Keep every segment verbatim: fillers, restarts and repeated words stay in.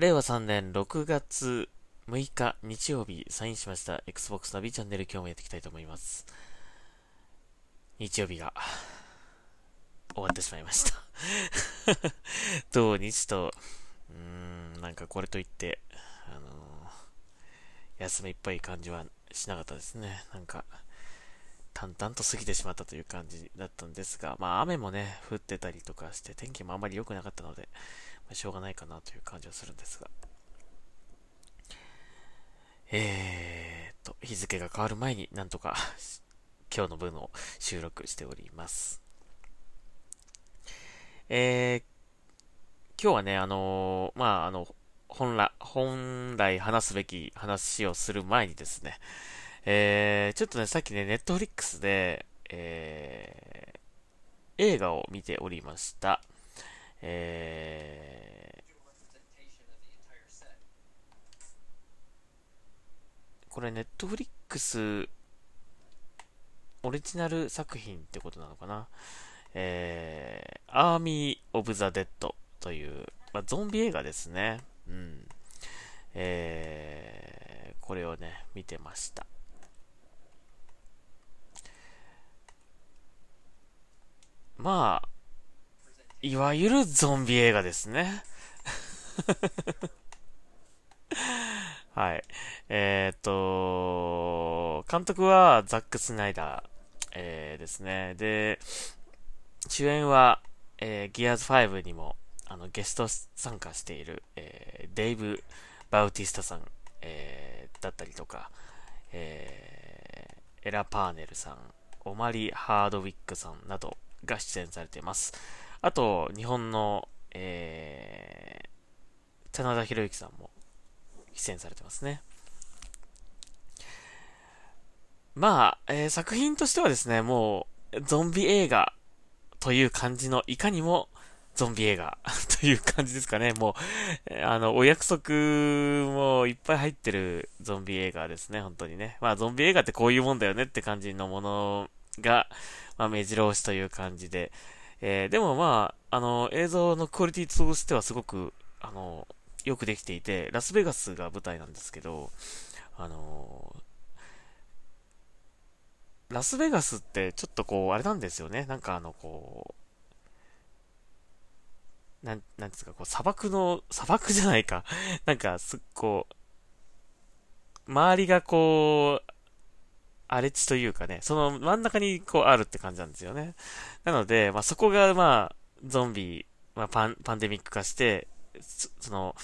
れいわさんねんろくがつむいか日曜日サインしました Xbox ナビチャンネル、今日もやっていきたいと思います。日曜日が終わってしまいました土日と、うーんなんかこれといってあのー、休みいっぱい感じはしなかったですね。なんか淡々と過ぎてしまったという感じだったんですが、まあ雨もね降ってたりとかして天気もあまり良くなかったので、まあ、しょうがないかなという感じはするんですが、えーっと日付が変わる前になんとか今日の分を収録しております。えー、今日はねあのー、まああの本来本来話すべき話をする前にですね、えー、ちょっとね、さっきね、ネットフリックスで、えー、映画を見ておりました。えー、これ、ネットフリックスオリジナル作品ってことなのかな。えー、アーミー・オブ・ザ・デッドという、まあ、ゾンビ映画ですね。うん。えー、これをね、見てました。まあ、いわゆるゾンビ映画ですね。はい。えっと、監督はザック・スナイダー、えー、ですね。で、主演は、えー、ギアーズファイブにもあのゲスト参加している、えー、デイブ・バウティスタさん、えー、だったりとか、えー、エラ・パーネルさん、オマリ・ハードウィックさんなど、が出演されています。あと、日本の、えー、真田広之さんも出演されてますね。まあ、えー、作品としてはですね、もう、ゾンビ映画という感じの、いかにもゾンビ映画という感じですかね。もう、あの、お約束もいっぱい入ってるゾンビ映画ですね、本当にね。まあ、ゾンビ映画ってこういうもんだよねって感じのものが、まあ、目白押しという感じで、えー、でもまあ、あの、映像のクオリティとしてはすごく、あの、よくできていて、ラスベガスが舞台なんですけど、あのー、ラスベガスってちょっとこう、あれなんですよね、なんかあの、こう、なん、なんですか、こう、砂漠の、砂漠じゃないか、なんか、すっこう、周りがこう、荒れ地というかね、その真ん中にこうあるって感じなんですよね。なので、まあ、そこがまあ、ゾンビ、まあ、パン、パンデミック化して、そ, その、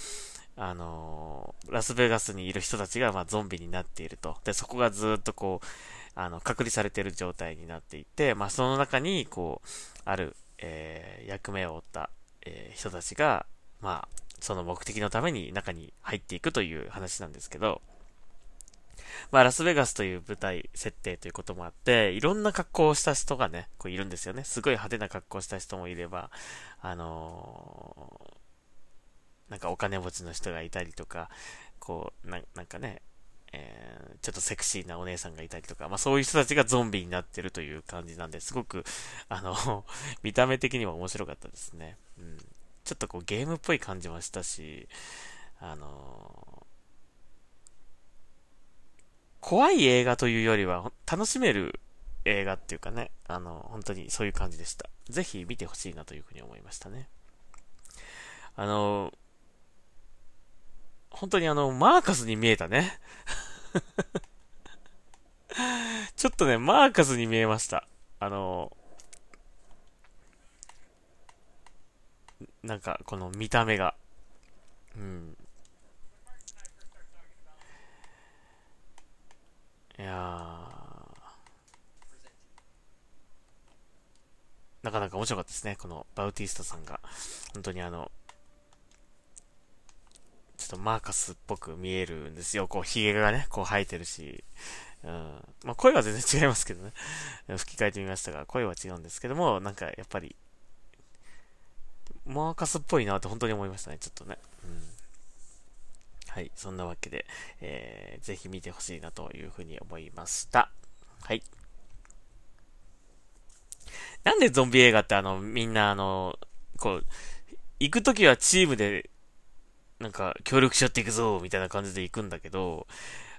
あのー、ラスベガスにいる人たちがまあゾンビになっていると。で、そこがずっとこう、あの、隔離されている状態になっていて、まあ、その中にこう、ある、えー、役目を負った、えー、人たちが、まあ、その目的のために中に入っていくという話なんですけど、まあ、ラスベガスという舞台設定ということもあって、いろんな格好をした人がね、こういるんですよね。すごい派手な格好をした人もいれば、あのー、なんかお金持ちの人がいたりとか、こう、な, なんかね、えー、ちょっとセクシーなお姉さんがいたりとか、まあそういう人たちがゾンビになってるという感じなんで、すごく、あの、見た目的にも面白かったですね。うん。ちょっとこうゲームっぽい感じもしたし、あのー、怖い映画というよりは楽しめる映画っていうかね、あの本当にそういう感じでした。ぜひ見てほしいなというふうに思いましたね。あの本当にあのマーカスに見えたねちょっとねマーカスに見えました。あのなんかこの見た目がうんいやーなかなか面白かったですね。このバウティスタさんが本当にあのちょっとマーカスっぽく見えるんですよ。こうひげがねこう生えてるし、うんまあ、声は全然違いますけどね吹き替えてみましたが声は違うんですけども、なんかやっぱりマーカスっぽいなって本当に思いましたねちょっとね、うんはい、そんなわけで、えー、ぜひ見てほしいなというふうに思いました。はい。なんでゾンビ映画ってあの、みんなあの、こう、行くときはチームでなんか協力し合っていくぞみたいな感じで行くんだけど、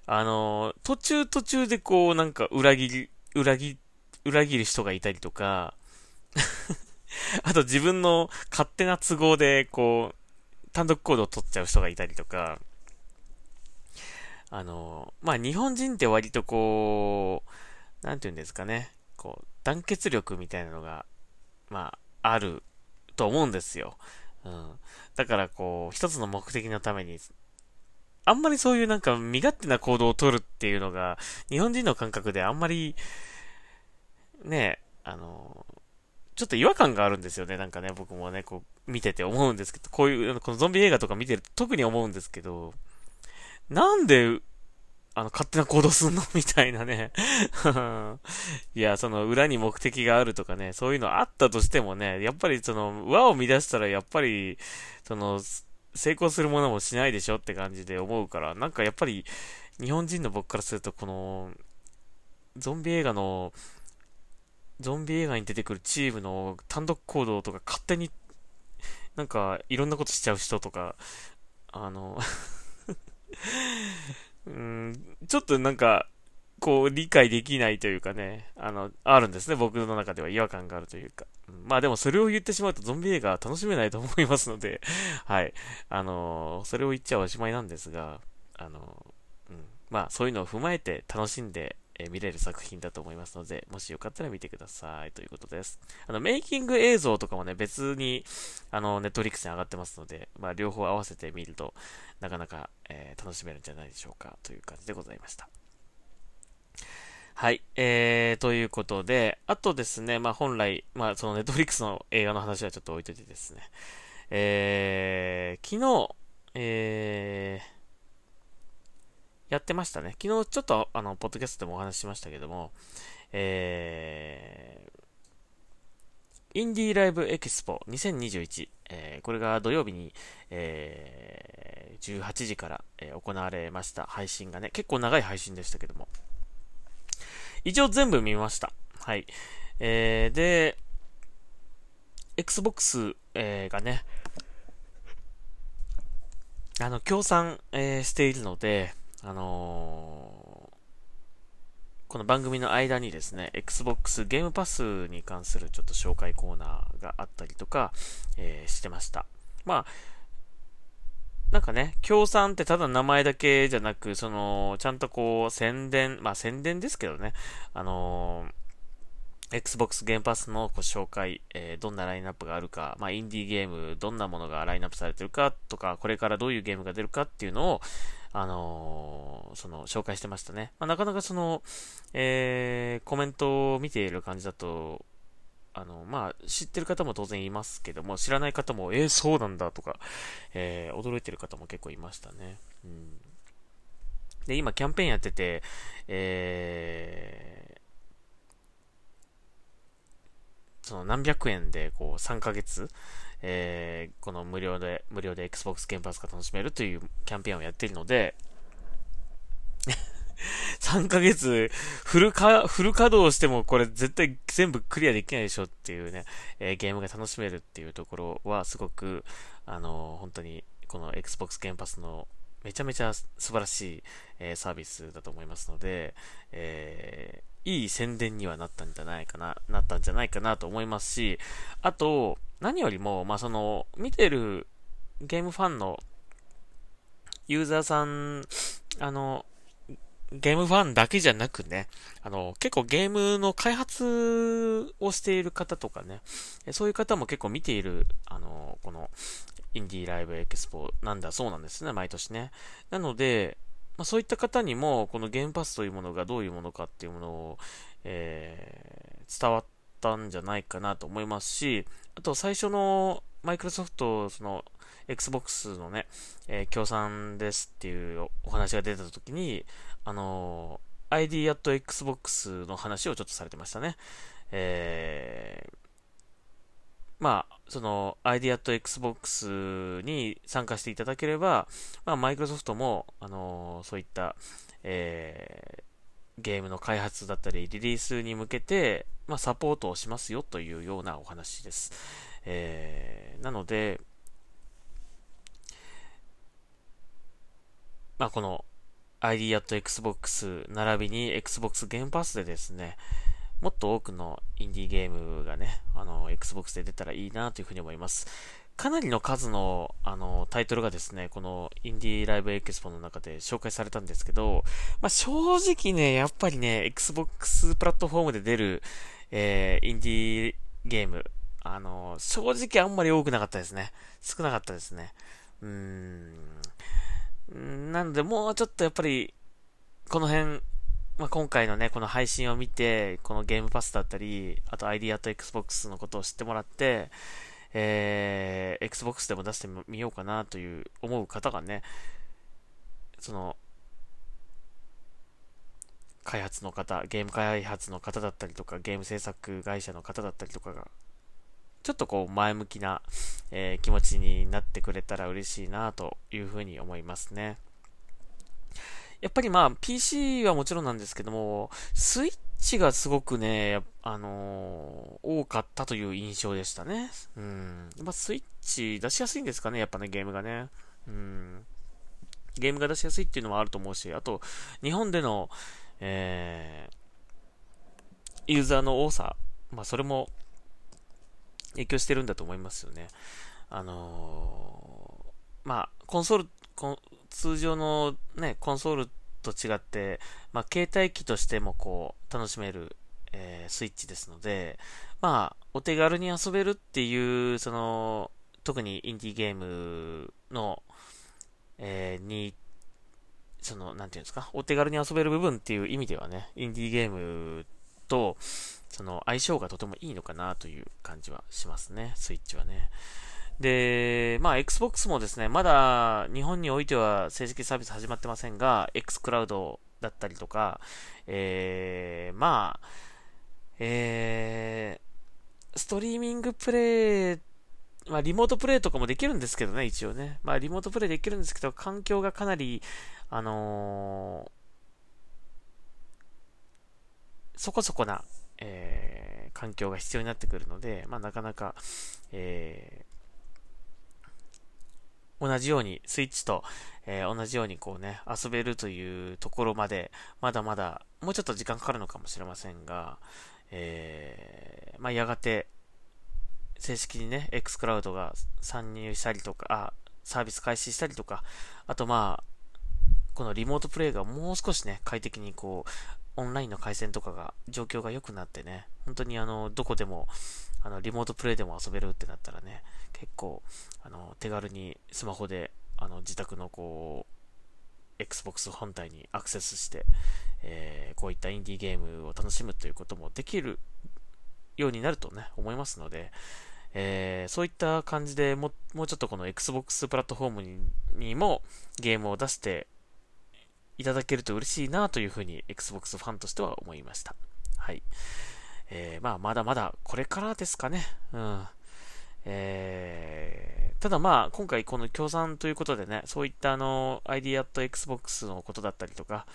あのー、途中途中でこうなんか裏切り裏切裏切る人がいたりとかあと自分の勝手な都合でこう単独行動を取っちゃう人がいたりとか、あのー、まあ日本人って割とこうなんていうんですかね、こう団結力みたいなのがまああると思うんですよ。うん、だからこう一つの目的のためにあんまりそういうなんか身勝手な行動を取るっていうのが日本人の感覚であんまりね、あのちょっと違和感があるんですよね。なんかね、僕もねこう見てて思うんですけど、こういうこのゾンビ映画とか見てると特に思うんですけど、なんであの勝手な行動すんのみたいなねいや、その裏に目的があるとかね、そういうのあったとしてもね、やっぱりその輪を乱したらやっぱりその成功するものもしないでしょって感じで思うから、なんかやっぱり日本人の僕からするとこのゾンビ映画のゾンビ映画に出てくるチームの単独行動とか勝手になんかいろんなことしちゃう人とか、あのうん、ちょっとなんかこう理解できないというかね、あのあるんですね、僕の中では違和感があるというか、うん、まあでもそれを言ってしまうとゾンビ映画は楽しめないと思いますのではいあのー、それを言っちゃおしまいなんですが、あのーうん、まあそういうのを踏まえて楽しんで、えー、見れる作品だと思いますので、もしよかったら見てくださいということです。あのメイキング映像とかもね別にあのネットフリックスに上がってますので、まあ両方合わせて見るとなかなか、えー、楽しめるんじゃないでしょうかという感じでございました。はい、えー、ということで、あとですね、まあ本来、まあそのネットフリックスの映画の話はちょっと置いといてですね、えー、昨日、えー、やってましたね。昨日ちょっとあのポッドキャストでもお話ししましたけども、えー、インディーライブエキスポにせんにじゅういち、えー、これが土曜日に、えー、じゅうはちじから、えー、行われました。配信がね結構長い配信でしたけども、一応全部見ました。はい、えー、で Xbox、えー、がねあの協賛、えー、しているので、あのー、この番組の間にですね Xbox Game Pass に関するちょっと紹介コーナーがあったりとか、えー、してました。まあなんかね、協賛ってただ名前だけじゃなく、そのちゃんとこう宣伝、まあ宣伝ですけどね、あのー、Xbox Game Pass のご紹介、えー、どんなラインナップがあるか、まあインディーゲームどんなものがラインナップされてるかとか、これからどういうゲームが出るかっていうのをあのー、その紹介してましたね。まあ、なかなかその、えー、コメントを見ている感じだと、あのまあ、知ってる方も当然いますけども、知らない方もえー、そうなんだとか、えー、驚いてる方も結構いましたね。うん、で今キャンペーンやってて、えー、その何百円でこうさんかげつ、えー、この無料で、無料で Xbox ゲームパスが楽しめるというキャンペーンをやっているので、さんかげつフルか、フル稼働してもこれ絶対全部クリアできないでしょっていうね、えー、ゲームが楽しめるっていうところはすごく、あのー、本当にこの Xbox ゲームパスのめちゃめちゃ素晴らしい、えー、サービスだと思いますので、えー、いい宣伝にはなったんじゃないかな、なったんじゃないかなと思いますし、あと、何よりも、まあ、その、見てるゲームファンのユーザーさん、あの、ゲームファンだけじゃなくね、あの、結構ゲームの開発をしている方とかね、そういう方も結構見ている、あの、この、インディーライブエキスポなんだそうなんですね、毎年ね。なので、まあ、そういった方にも、このゲームパスというものがどういうものかっていうものを、えー、伝わって、たんじゃないかなと思いますし、あと最初のマイクロソフトその Xbox のね、えー、協賛ですっていうお話が出た時に、あのー、アイディーアットエックスボックス の話をちょっとされてましたね。えー、まあその アイディーアットエックスボックス に参加していただければ、まあマイクロソフトもあのー、そういった、えーゲームの開発だったりリリースに向けて、まあ、サポートをしますよというようなお話です。えー、なので、まあ、この アイディーアットエックスボックス 並びに Xbox Game Pass でですね、もっと多くのインディーゲームがね、あの、Xbox で出たらいいなというふうに思います。かなりの数の、あの、タイトルがですね、このインディーライブエクスポの中で紹介されたんですけど、まあ、正直ね、やっぱりね、Xbox プラットフォームで出る、えー、インディーゲーム、あの、正直あんまり多くなかったですね。少なかったですね。うーん。なので、もうちょっとやっぱり、この辺、まあ、今回のね、この配信を見て、このゲームパスだったり、あと アイディーアットエックスボックス のことを知ってもらって、えー、Xbox でも出してみようかなという思う方がね、その、開発の方、ゲーム開発の方だったりとか、ゲーム制作会社の方だったりとかが、ちょっとこう前向きな、えー、気持ちになってくれたら嬉しいなというふうに思いますね。やっぱりまあ ピーシー はもちろんなんですけども、スイッチがすごくね、あのー、多かったという印象でしたね。うん。まあスイッチ出しやすいんですかね、やっぱね、ゲームがね。うん。ゲームが出しやすいっていうのもあると思うし、あと、日本での、えー、ユーザーの多さ、まあそれも影響してるんだと思いますよね。あのー、まあ、コンソール、コン通常のね、コンソールと違って、まあ、携帯機としてもこう、楽しめる、えー、スイッチですので、まあ、お手軽に遊べるっていう、その、特にインディーゲームの、えー、に、その、なんていうんですか、お手軽に遊べる部分っていう意味ではね、インディーゲームと、その、相性がとてもいいのかなという感じはしますね、スイッチはね。で、まあ、Xbox もですね、まだ日本においては正式サービス始まってませんが、Xcloud だったりとか、えー、まあ、えー、ストリーミングプレイ、まあ、リモートプレイとかもできるんですけどね、一応ね。まあ、リモートプレイできるんですけど、環境がかなり、あのー、そこそこな、えー、環境が必要になってくるので、まあ、なかなか、えー、同じように、スイッチと、えー、同じようにこうね、遊べるというところまで、まだまだ、もうちょっと時間かかるのかもしれませんが、えー、まあ、やがて、正式にね、Xcloud が参入したりとか、あ、サービス開始したりとか、あとまあ、このリモートプレイがもう少しね、快適にこう、オンラインの回線とかが、状況が良くなってね、本当にあの、どこでも、あのリモートプレイでも遊べるってなったらね、結構あの手軽にスマホであの自宅のこう Xbox 本体にアクセスして、えー、こういったインディーゲームを楽しむということもできるようになるとね思いますので、えー、そういった感じでも、もうちょっとこの Xbox プラットフォームに、にもゲームを出していただけると嬉しいなというふうに Xbox ファンとしては思いました。はい。えー、まあ、まだまだこれからですかね。うん。えー、ただまあ、今回この協賛ということでね、そういったあの、アイディーアットエックスボックス のことだったりとか、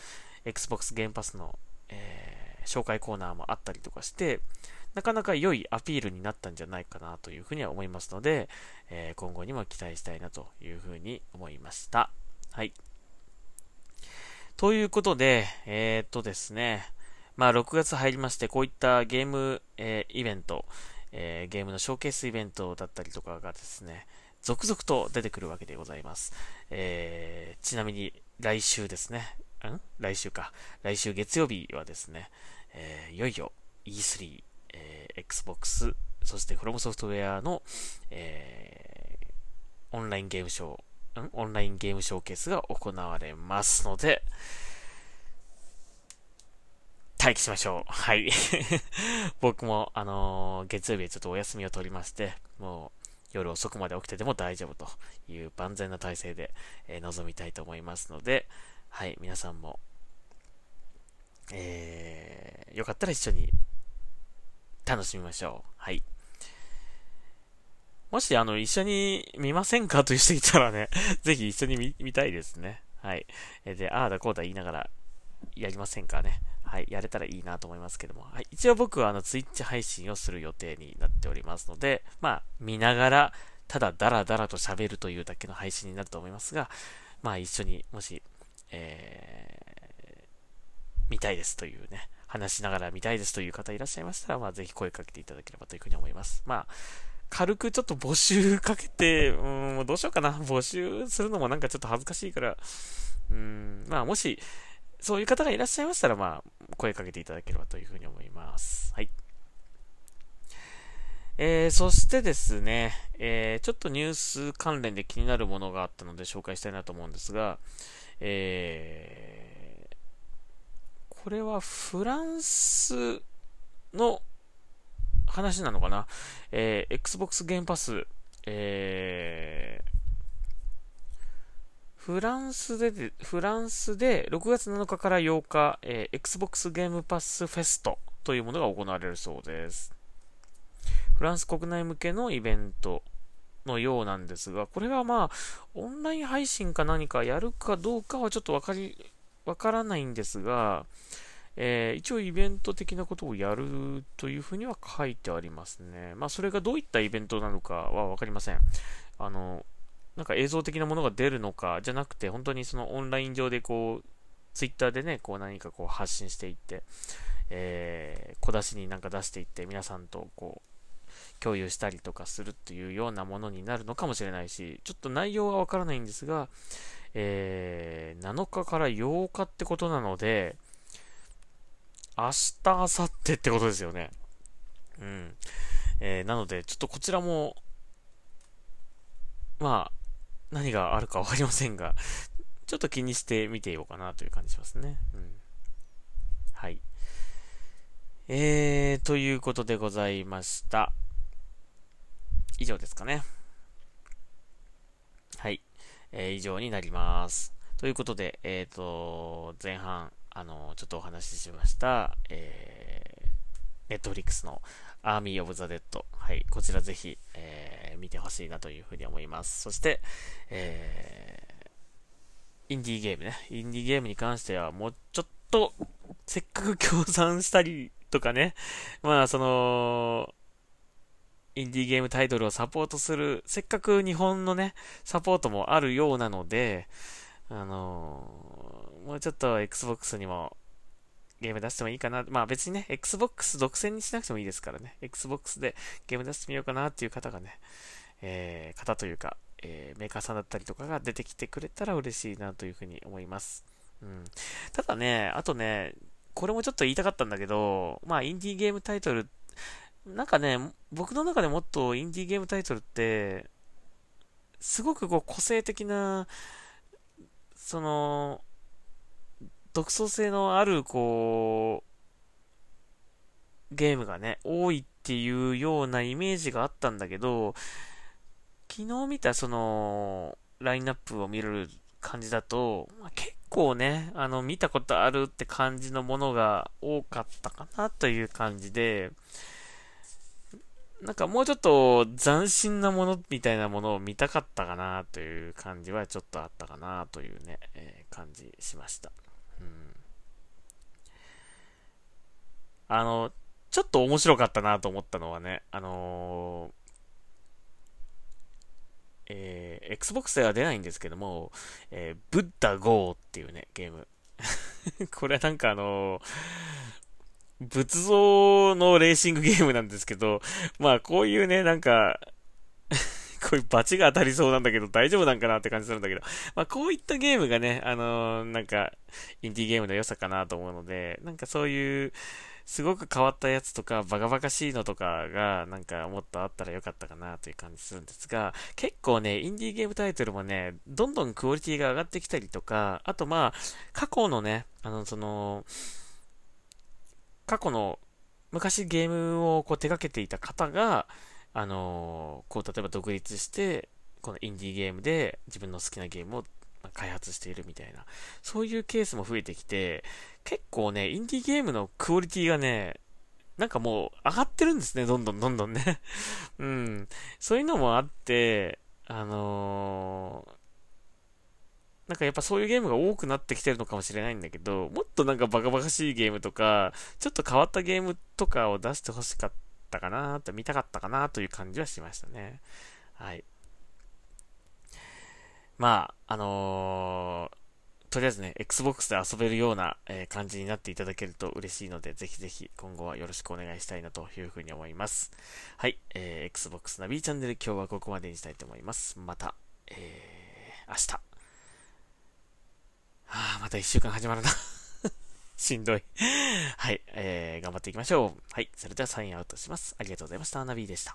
Xbox Game Pass の、えー、紹介コーナーもあったりとかして、なかなか良いアピールになったんじゃないかなというふうには思いますので、えー、今後にも期待したいなというふうに思いました。はい。ということで、えー、っとですね、まあ、ろくがつ入りまして、こういったゲーム、えー、イベント、えー、ゲームのショーケースイベントだったりとかがですね、続々と出てくるわけでございます。えー、ちなみに、来週ですね、ん来週か。来週月曜日はですね、えー、いよいよ イースリー、えー、Xbox、そして From Software の、えー、オンラインゲームショー、んオンラインゲームショーケースが行われますので、待機しましょう。はい。僕も、あのー、月曜日ちょっとお休みを取りまして、もう夜遅くまで起きてても大丈夫という万全な体制で、えー、臨みたいと思いますので、はい、皆さんも、えー、よかったら一緒に楽しみましょう。はい。もし、あの、一緒に見ませんかという人いたらね、ぜひ一緒に 見, 見たいですね。はい。で、ああだこうだ言いながらやりませんかね。はい、やれたらいいなと思いますけども、はい、一応僕はあのツイッチ配信をする予定になっておりますので、まあ見ながらただダラダラと喋るというだけの配信になると思いますが、まあ一緒にもしえー、見たいですというね、話しながら見たいですという方いらっしゃいましたら、まあ、ぜひ声かけていただければというふうに思います。まあ、軽くちょっと募集かけて、うーん、どうしようかな。募集するのもなんかちょっと恥ずかしいから、うーん、まあ、もし、そういう方がいらっしゃいましたら、まあ、声かけていただければというふうに思います。はい。えー、そしてですね、えー、ちょっとニュース関連で気になるものがあったので紹介したいなと思うんですが、えー、これはフランスの話なのかな、えー、Xbox Game Pass、えー、フランスで、フランスでろくがつなのかからようか、えー、Xbox Game Pass Fest というものが行われるそうです。フランス国内向けのイベントのようなんですが、これはまあ、オンライン配信か何かやるかどうかはちょっとわかり、わからないんですが、えー、一応イベント的なことをやるというふうには書いてありますね。まあ、それがどういったイベントなのかはわかりません。あの、なんか映像的なものが出るのかじゃなくて、本当にそのオンライン上でこう、ツイッターでね、こう何かこう発信していって、えー、小出しになんか出していって、皆さんとこう、共有したりとかするというようなものになるのかもしれないし、ちょっと内容はわからないんですが、えー、なのかからようかってことなので、明日、明後日ってことですよね。うん。えー、なので、ちょっとこちらも、まあ、何があるかわかりませんが、ちょっと気にして見てようかなという感じしますね。うん。はい。えー、ということでございました。以上ですかね。はい、えー、以上になります。ということで、えーと、前半、あの、ちょっとお話ししました、えー、Netflix の Army of the Dead。はい、こちらぜひ、えー、見てほしいなというふうに思います。そして、えー、インディーゲームね。インディーゲームに関しては、もうちょっと、せっかく協賛したりとかね、まあ、その、インディーゲームタイトルをサポートする、せっかく日本のね、サポートもあるようなので、あのー、もうちょっと Xbox にもゲーム出してもいいかな。まあ別にね、Xbox 独占にしなくてもいいですからね、Xbox でゲーム出してみようかなっていう方がね、えー、方というか、えー、メーカーさんだったりとかが出てきてくれたら嬉しいなというふうに思います。うん。ただね、あとね、これもちょっと言いたかったんだけど、まあインディーゲームタイトル、なんかね、僕の中でもっとインディーゲームタイトルって、すごくこう個性的な、その、独創性のあるこう、ゲームがね、多いっていうようなイメージがあったんだけど、昨日見たその、ラインナップを見る感じだと、まあ、結構ね、あの、見たことあるって感じのものが多かったかなという感じで、なんかもうちょっと斬新なものみたいなものを見たかったかなという感じはちょっとあったかなというね、えー、感じしました。うん、あの、ちょっと面白かったなと思ったのはね、あのーえー、Xbox では出ないんですけども、えー、ブッダ ゴー っていうね、ゲーム。これはなんかあのー、仏像のレーシングゲームなんですけど、まあこういうね、なんか、こういうバチが当たりそうなんだけど大丈夫なんかなって感じするんだけど、まあこういったゲームがね、あのー、なんか、インディーゲームの良さかなと思うので、なんかそういう、すごく変わったやつとか、バカバカしいのとかが、なんかもっとあったらよかったかなという感じするんですが、結構ね、インディーゲームタイトルもね、どんどんクオリティが上がってきたりとか、あとまあ、過去のね、あの、その、過去の昔ゲームをこう手掛けていた方が、あのー、こう例えば独立して、このインディーゲームで自分の好きなゲームを開発しているみたいな、そういうケースも増えてきて、結構ね、インディーゲームのクオリティがね、なんかもう上がってるんですね、どんどんどんどんね。うん。そういうのもあって、あのー、なんかやっぱそういうゲームが多くなってきてるのかもしれないんだけど、もっとなんかバカバカしいゲームとか、ちょっと変わったゲームとかを出してほしかったかなと、見たかったかなという感じはしましたね。はい。まあ、あのー、とりあえずね、Xbox で遊べるような、えー、感じになっていただけると嬉しいので、ぜひぜひ今後はよろしくお願いしたいなというふうに思います。はい、えー、Xbox ナビーチャンネル、今日はここまでにしたいと思います。また、えー、明日。はあ、またいっしゅうかん始まるな。しんどい。はい、えー、頑張っていきましょう。はい、それではサインアウトします。ありがとうございました。ナビーでした。